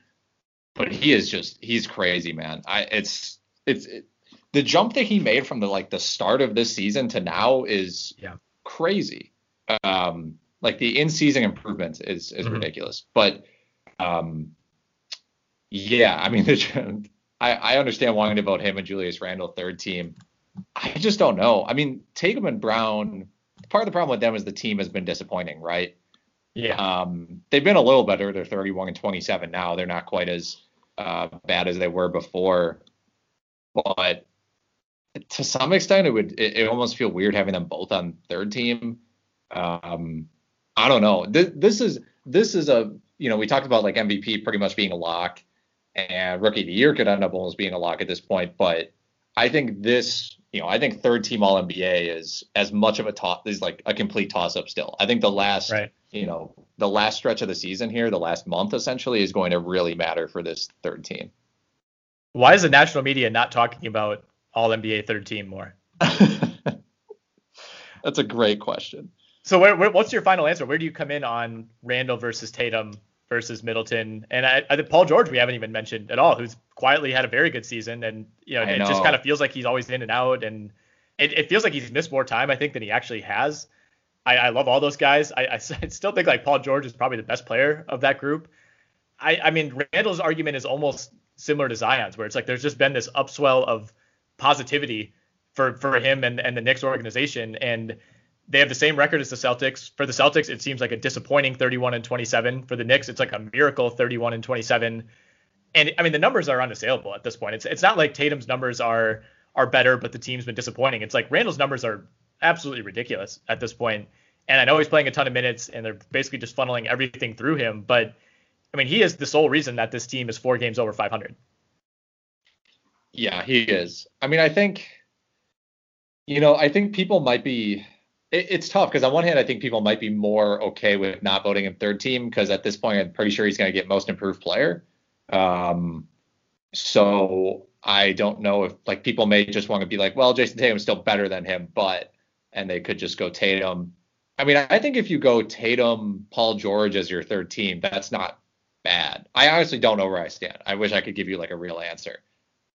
but he is just, he's crazy, man. I it's it's it, the jump that he made from the like the start of this season to now is yeah. crazy. Um, Like the in-season improvement is is mm-hmm. ridiculous, but um, yeah, I mean, the, I I understand wanting to vote him and Julius Randle third team. I just don't know. I mean, Tatum and Brown. Part of the problem with them is the team has been disappointing, right? Yeah. Um, they've been a little better. They're thirty-one and twenty-seven now. They're not quite as uh, bad as they were before, but to some extent, it would it, it almost feel weird having them both on third team. Um. I don't know. This, this is this is a, you know, we talked about like M V P pretty much being a lock, and Rookie of the Year could end up almost being a lock at this point. But I think this you know, I think third team All N B A is as much of a toss, is like a complete toss up still. I think the last, right. you know, the last stretch of the season here, the last month essentially, is going to really matter for this third team. Why is the national media not talking about All N B A third team more? That's a great question. So where, where, what's your final answer? Where do you come in on Randle versus Tatum versus Middleton? And I, I think Paul George, we haven't even mentioned at all, who's quietly had a very good season. And, you know, I it know. just kind of feels like he's always in and out. And it, it feels like he's missed more time, I think, than he actually has. I, I love all those guys. I, I still think like Paul George is probably the best player of that group. I, I mean, Randle's argument is almost similar to Zion's, where it's like there's just been this upswell of positivity for, for him and, and the Knicks organization. And they have the same record as the Celtics. For the Celtics, it seems like a disappointing thirty-one and twenty-seven. For the Knicks, it's like a miracle thirty-one and twenty-seven. And I mean, the numbers are unassailable at this point. It's it's not like Tatum's numbers are are better, but the team's been disappointing. It's like Randle's numbers are absolutely ridiculous at this point. And I know he's playing a ton of minutes, and they're basically just funneling everything through him. But I mean, he is the sole reason that this team is four games over five hundred. Yeah, he is. I mean, I think, you know, I think people might be. It's tough because on one hand, I think people might be more okay with not voting him third team because at this point, I'm pretty sure he's going to get most improved player. Um, so I don't know if like people may just want to be like, well, Jason Tatum's still better than him, but and they could just go Tatum. I mean, I think if you go Tatum, Paul George as your third team, that's not bad. I honestly don't know where I stand. I wish I could give you like a real answer.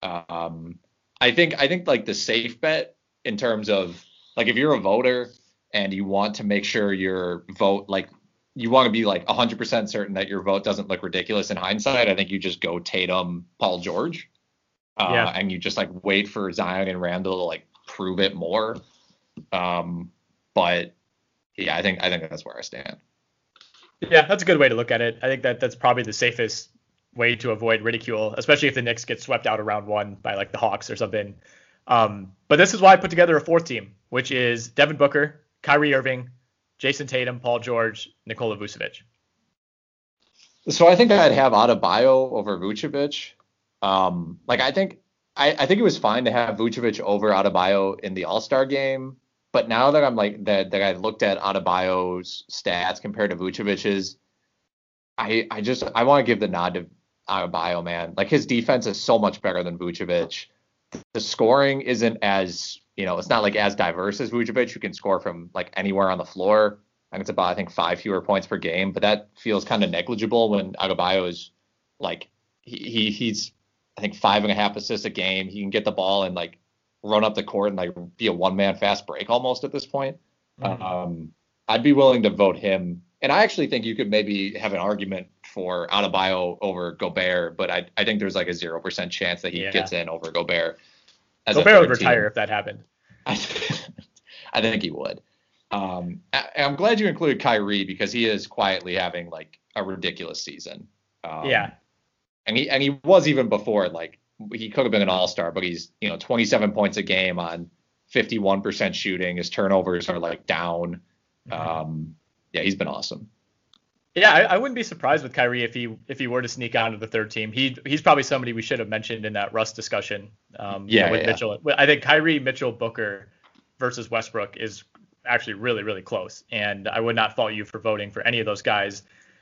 Um, I think I think like the safe bet in terms of like if you're a voter. And you want to make sure your vote, like, you want to be, like, one hundred percent certain that your vote doesn't look ridiculous in hindsight. I think you just go Tatum, Paul George. Uh, yeah. And you just, like, wait for Zion and Randle to, like, prove it more. Um, but, yeah, I think I think that's where I stand. Yeah, that's a good way to look at it. I think that that's probably the safest way to avoid ridicule, especially if the Knicks get swept out of round one by, like, the Hawks or something. Um, but this is why I put together a fourth team, which is Devin Booker, Kyrie Irving, Jason Tatum, Paul George, Nikola Vucevic. So I think I'd have Adebayo over Vucevic. Um, like I think I, I think it was fine to have Vucevic over Adebayo in the All-Star game, but now that I'm like that that I looked at Adebayo's stats compared to Vucevic's, I I just I want to give the nod to Adebayo, man. Like his defense is so much better than Vucevic. The scoring isn't as You know, it's not, like, as diverse as Vucevic, who can score from, like, anywhere on the floor. And it's about, I think, five fewer points per game. But that feels kind of negligible when Adebayo is, like, he, he he's, I think, five and a half assists a game. He can get the ball and, like, run up the court and, like, be a one-man fast break almost at this point. Mm-hmm. Um, I'd be willing to vote him. And I actually think you could maybe have an argument for Adebayo over Gobert. But I, I think there's, like, a zero percent chance that he yeah. gets in over Gobert. Gobert would retire team. If that happened. I, I think he would. Um, I, I'm glad you included Kyrie because he is quietly having like a ridiculous season. Um, yeah. And he and he was even before like he could have been an all-star, but he's you know twenty-seven points a game on fifty-one percent shooting. His turnovers are like down. Um, yeah, he's been awesome. Yeah, I, I wouldn't be surprised with Kyrie if he if he were to sneak onto the third team. He he's probably somebody we should have mentioned in that Russ discussion. Um, yeah, with yeah. Mitchell, I think Kyrie, Mitchell, Booker versus Westbrook is actually really really close, and I would not fault you for voting for any of those guys.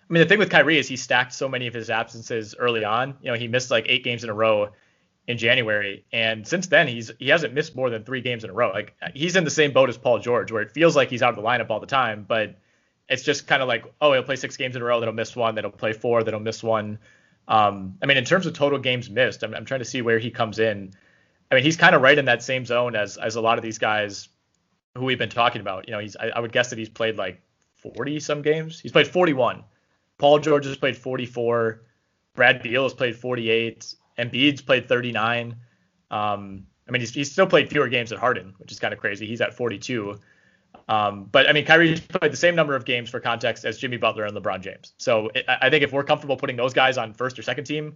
I mean, the thing with Kyrie is he stacked so many of his absences early on. You know, he missed like eight games in a row in January, and since then he's he hasn't missed more than three games in a row. Like he's in the same boat as Paul George, where it feels like he's out of the lineup all the time, but it's just kind of like, oh, he'll play six games in a row, then he'll miss one, then he'll play four, then he'll miss one. Um, I mean, in terms of total games missed, I'm, I'm trying to see where he comes in. I mean, he's kind of right in that same zone as as a lot of these guys who we've been talking about. You know, he's I, I would guess that he's played like forty-some games. He's played forty-one. Paul George has played forty-four. Brad Beal has played forty-eight. Embiid's played thirty-nine. Um, I mean, he's, he's still played fewer games than Harden, which is kind of crazy. He's at forty-two. Um, but, I mean, Kyrie's played the same number of games for context as Jimmy Butler and LeBron James. So it, I think if we're comfortable putting those guys on first or second team,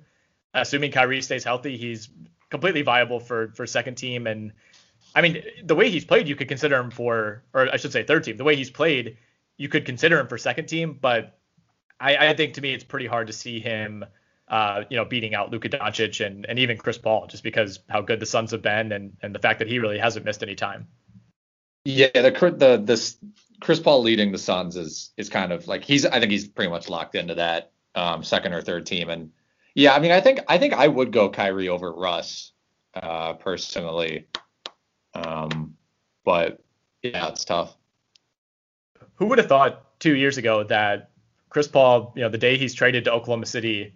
assuming Kyrie stays healthy, he's completely viable for, for second team. And, I mean, the way he's played, you could consider him for – or I should say third team. The way he's played, you could consider him for second team. But I, I think, to me, it's pretty hard to see him uh, you know, beating out Luka Doncic and, and even Chris Paul, just because how good the Suns have been and, and the fact that he really hasn't missed any time. Yeah, the the this Chris Paul leading the Suns is is kind of like he's I think he's pretty much locked into that um, second or third team. And yeah, I mean, I think I think I would go Kyrie over Russ uh, personally. Um, but yeah, it's tough. Who would have thought two years ago that Chris Paul, you know, the day he's traded to Oklahoma City,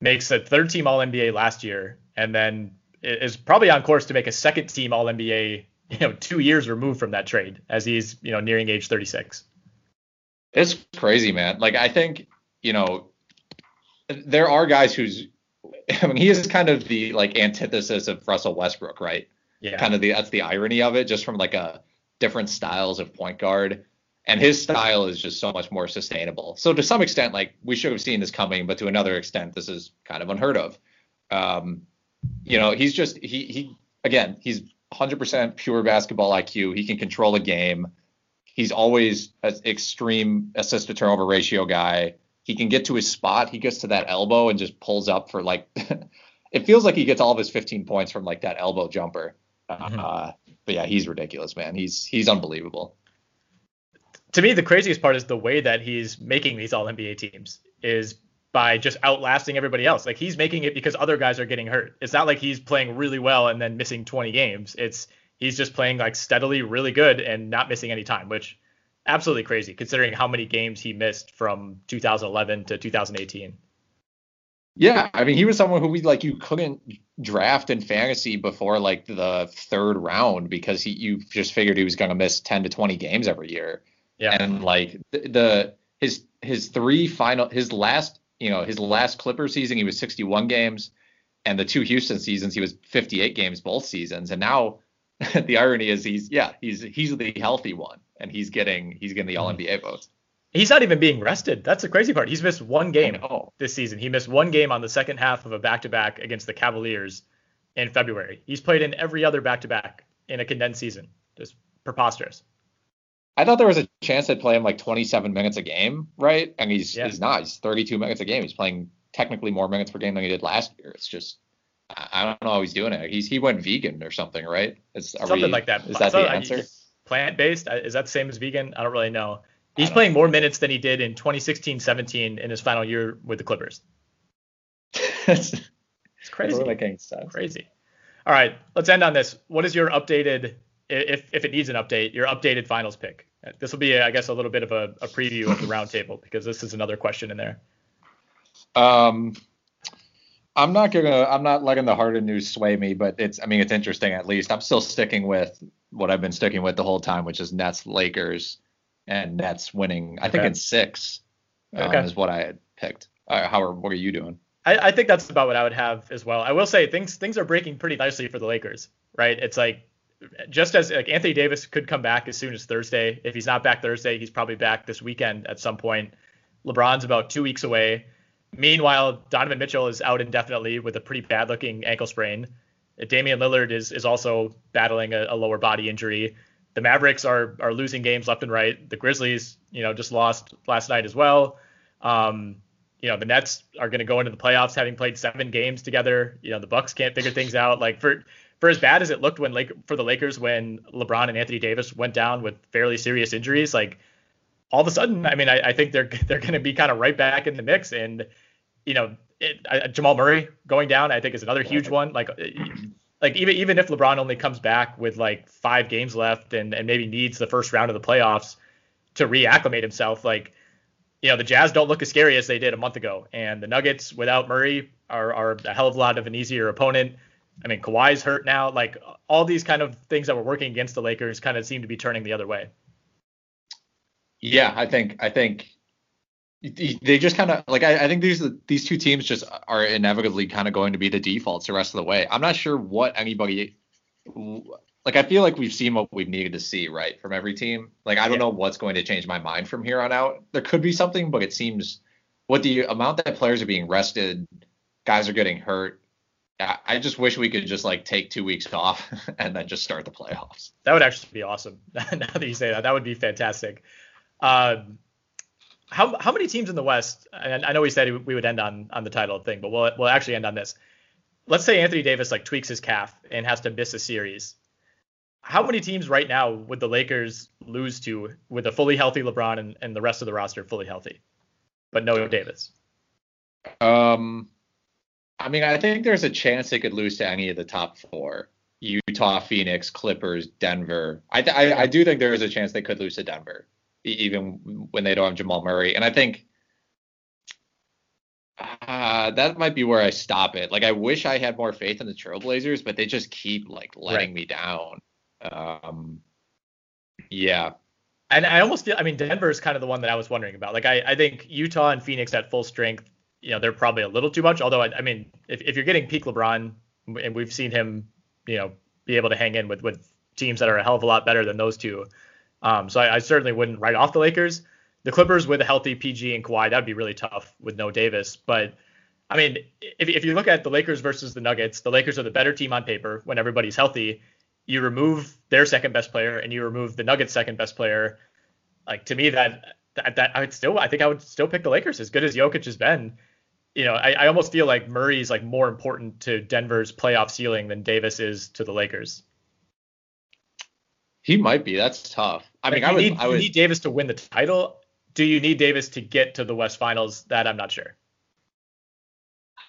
makes a third team All N B A last year and then is probably on course to make a second team All N B A, you know, two years removed from that trade as he's, you know, nearing age thirty-six. It's crazy, man. Like, I think, you know, there are guys who's, I mean, he is kind of the like antithesis of Russell Westbrook, right? Yeah. Kind of the, that's the irony of it, just from like a different styles of point guard. And his style is just so much more sustainable. So to some extent, like, we should have seen this coming, but to another extent, this is kind of unheard of. Um, you know, he's just, he, he, again, he's one hundred percent pure basketball I Q. He can control a game. He's always an extreme assist to turnover ratio guy. He can get to his spot. He gets to that elbow and just pulls up for like, it feels like he gets all of his fifteen points from like that elbow jumper. Mm-hmm. Uh, but yeah, he's ridiculous, man. He's, he's unbelievable. To me, the craziest part is the way that he's making these All N B A teams is by just outlasting everybody else. Like, he's making it because other guys are getting hurt. It's not like he's playing really well and then missing twenty games. It's he's just playing like steadily really good and not missing any time, which absolutely crazy considering how many games he missed from two thousand eleven to two thousand eighteen. Yeah, I mean, he was someone who we like you couldn't draft in fantasy before like the third round because he you just figured he was going to miss ten to twenty games every year. Yeah. And like the, the his his three final his last you know his last Clipper season he was sixty-one games, and the two Houston seasons he was fifty-eight games both seasons. And now the irony is he's yeah he's he's the healthy one and he's getting he's getting the All N B A votes. He's not even being rested. That's the crazy part. He's missed one game this season. He missed one game on the second half of a back-to-back against the Cavaliers in February. He's played in every other back-to-back in a condensed season. Just preposterous. I thought there was a chance they'd play him like twenty-seven minutes a game, right? And he's yeah. he's not. He's thirty-two minutes a game. He's playing technically more minutes per game than he did last year. It's just, I don't know how he's doing it. He's he went vegan or something, right? It's, something we, like that. Is that so, the answer? Plant-based? Is that the same as vegan? I don't really know. He's playing know. more minutes than he did in twenty sixteen seventeen in his final year with the Clippers. It's crazy. It's crazy. All right, let's end on this. What is your updated... If if it needs an update, your updated finals pick. This will be, I guess, a little bit of a, a preview of the roundtable because this is another question in there. Um, I'm not gonna, I'm not letting the Harden news sway me, but it's, I mean, it's interesting at least. I'm still sticking with what I've been sticking with the whole time, which is Nets Lakers, and Nets winning. I okay. think in six um, okay. is what I had picked. Uh, how are what are you doing? I, I think that's about what I would have as well. I will say things things are breaking pretty nicely for the Lakers, right? It's like. Just as like Anthony Davis could come back as soon as Thursday. If he's not back Thursday, he's probably back this weekend at some point. LeBron's about two weeks away. Meanwhile, Donovan Mitchell is out indefinitely with a pretty bad-looking ankle sprain. Damian Lillard is is also battling a, a lower body injury. The Mavericks are are losing games left and right. The Grizzlies, you know, just lost last night as well. Um, you know, the Nets are going to go into the playoffs having played seven games together. You know, the Bucks can't figure things out. Like for. For as bad as it looked when Lake, for the Lakers when LeBron and Anthony Davis went down with fairly serious injuries, like all of a sudden, I mean, I, I think they're they're going to be kind of right back in the mix. And, you know, it, I, Jamal Murray going down, I think, is another huge one. Like, like even even if LeBron only comes back with like five games left and, and maybe needs the first round of the playoffs to reacclimate himself, like, you know, the Jazz don't look as scary as they did a month ago. And the Nuggets without Murray are, are a hell of a lot of an easier opponent. I mean, Kawhi's hurt now. Like, all these kind of things that were working against the Lakers kind of seem to be turning the other way. Yeah, I think I think they just kind of like I, I think these these two teams just are inevitably kind of going to be the defaults the rest of the way. I'm not sure what anybody like. I feel like we've seen what we've needed to see, right, from every team. Like, I don't yeah. know what's going to change my mind from here on out. There could be something, but it seems with the amount that players are being rested, guys are getting hurt. I just wish we could just like take two weeks off and then just start the playoffs. That would actually be awesome. Now that you say that, that would be fantastic. Um, how how many teams in the West? And I know we said we would end on on the title thing, but we'll we'll actually end on this. Let's say Anthony Davis like tweaks his calf and has to miss a series. How many teams right now would the Lakers lose to with a fully healthy LeBron and, and the rest of the roster fully healthy, but no Davis? Um, I mean, I think there's a chance they could lose to any of the top four: Utah, Phoenix, Clippers, Denver. I th- I, I do think there is a chance they could lose to Denver, even when they don't have Jamal Murray. And I think uh, that might be where I stop it. Like, I wish I had more faith in the Trailblazers, but they just keep like letting right. me down. Um, yeah. And I almost feel, I mean, Denver is kind of the one that I was wondering about. Like, I, I think Utah and Phoenix at full strength, you know, they're probably a little too much. Although, I, I mean, if, if you're getting peak LeBron, and we've seen him, you know, be able to hang in with, with teams that are a hell of a lot better than those two. Um, so I, I certainly wouldn't write off the Lakers. The Clippers with a healthy P G and Kawhi, that'd be really tough with no Davis. But I mean, if if you look at the Lakers versus the Nuggets, the Lakers are the better team on paper when everybody's healthy. You remove their second best player and you remove the Nuggets' second best player. Like, to me, that that, that I would still, I think I would still pick the Lakers as good as Jokic has been. You know, I, I almost feel like Murray's like more important to Denver's playoff ceiling than Davis is to the Lakers. He might be. That's tough. I mean, I would, need, I would. You need Davis to win the title. Do you need Davis to get to the West Finals? That I'm not sure.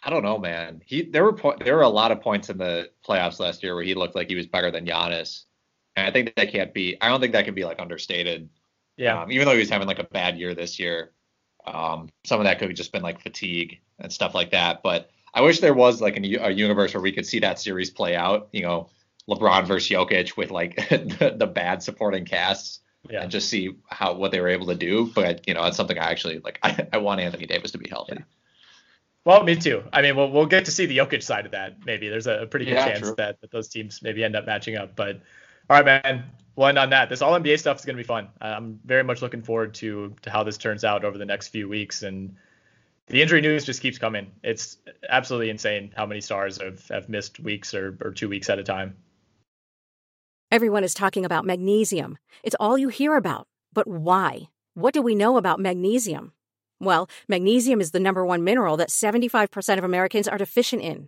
I don't know, man. He there were po- there were a lot of points in the playoffs last year where he looked like he was better than Giannis, and I think that can't be. I don't think that can be like understated. Yeah. Um, even though he was having like a bad year this year, um, some of that could have just been like fatigue and stuff like that. But I wish there was like an, a universe where we could see that series play out. You know, LeBron versus Jokic with like the, the bad supporting casts, yeah. and just see how what they were able to do. But you know, that's something I actually like. I, I want Anthony Davis to be healthy. Yeah. Well, me too. I mean, we'll we'll get to see the Jokic side of that. Maybe there's a pretty good yeah, chance that, that those teams maybe end up matching up. But all right, man, we'll end on that. This all N B A stuff is going to be fun. I'm very much looking forward to to how this turns out over the next few weeks. And the injury news just keeps coming. It's absolutely insane how many stars have, have missed weeks or, or two weeks at a time. Everyone is talking about magnesium. It's all you hear about. But why? What do we know about magnesium? Well, magnesium is the number one mineral that seventy-five percent of Americans are deficient in.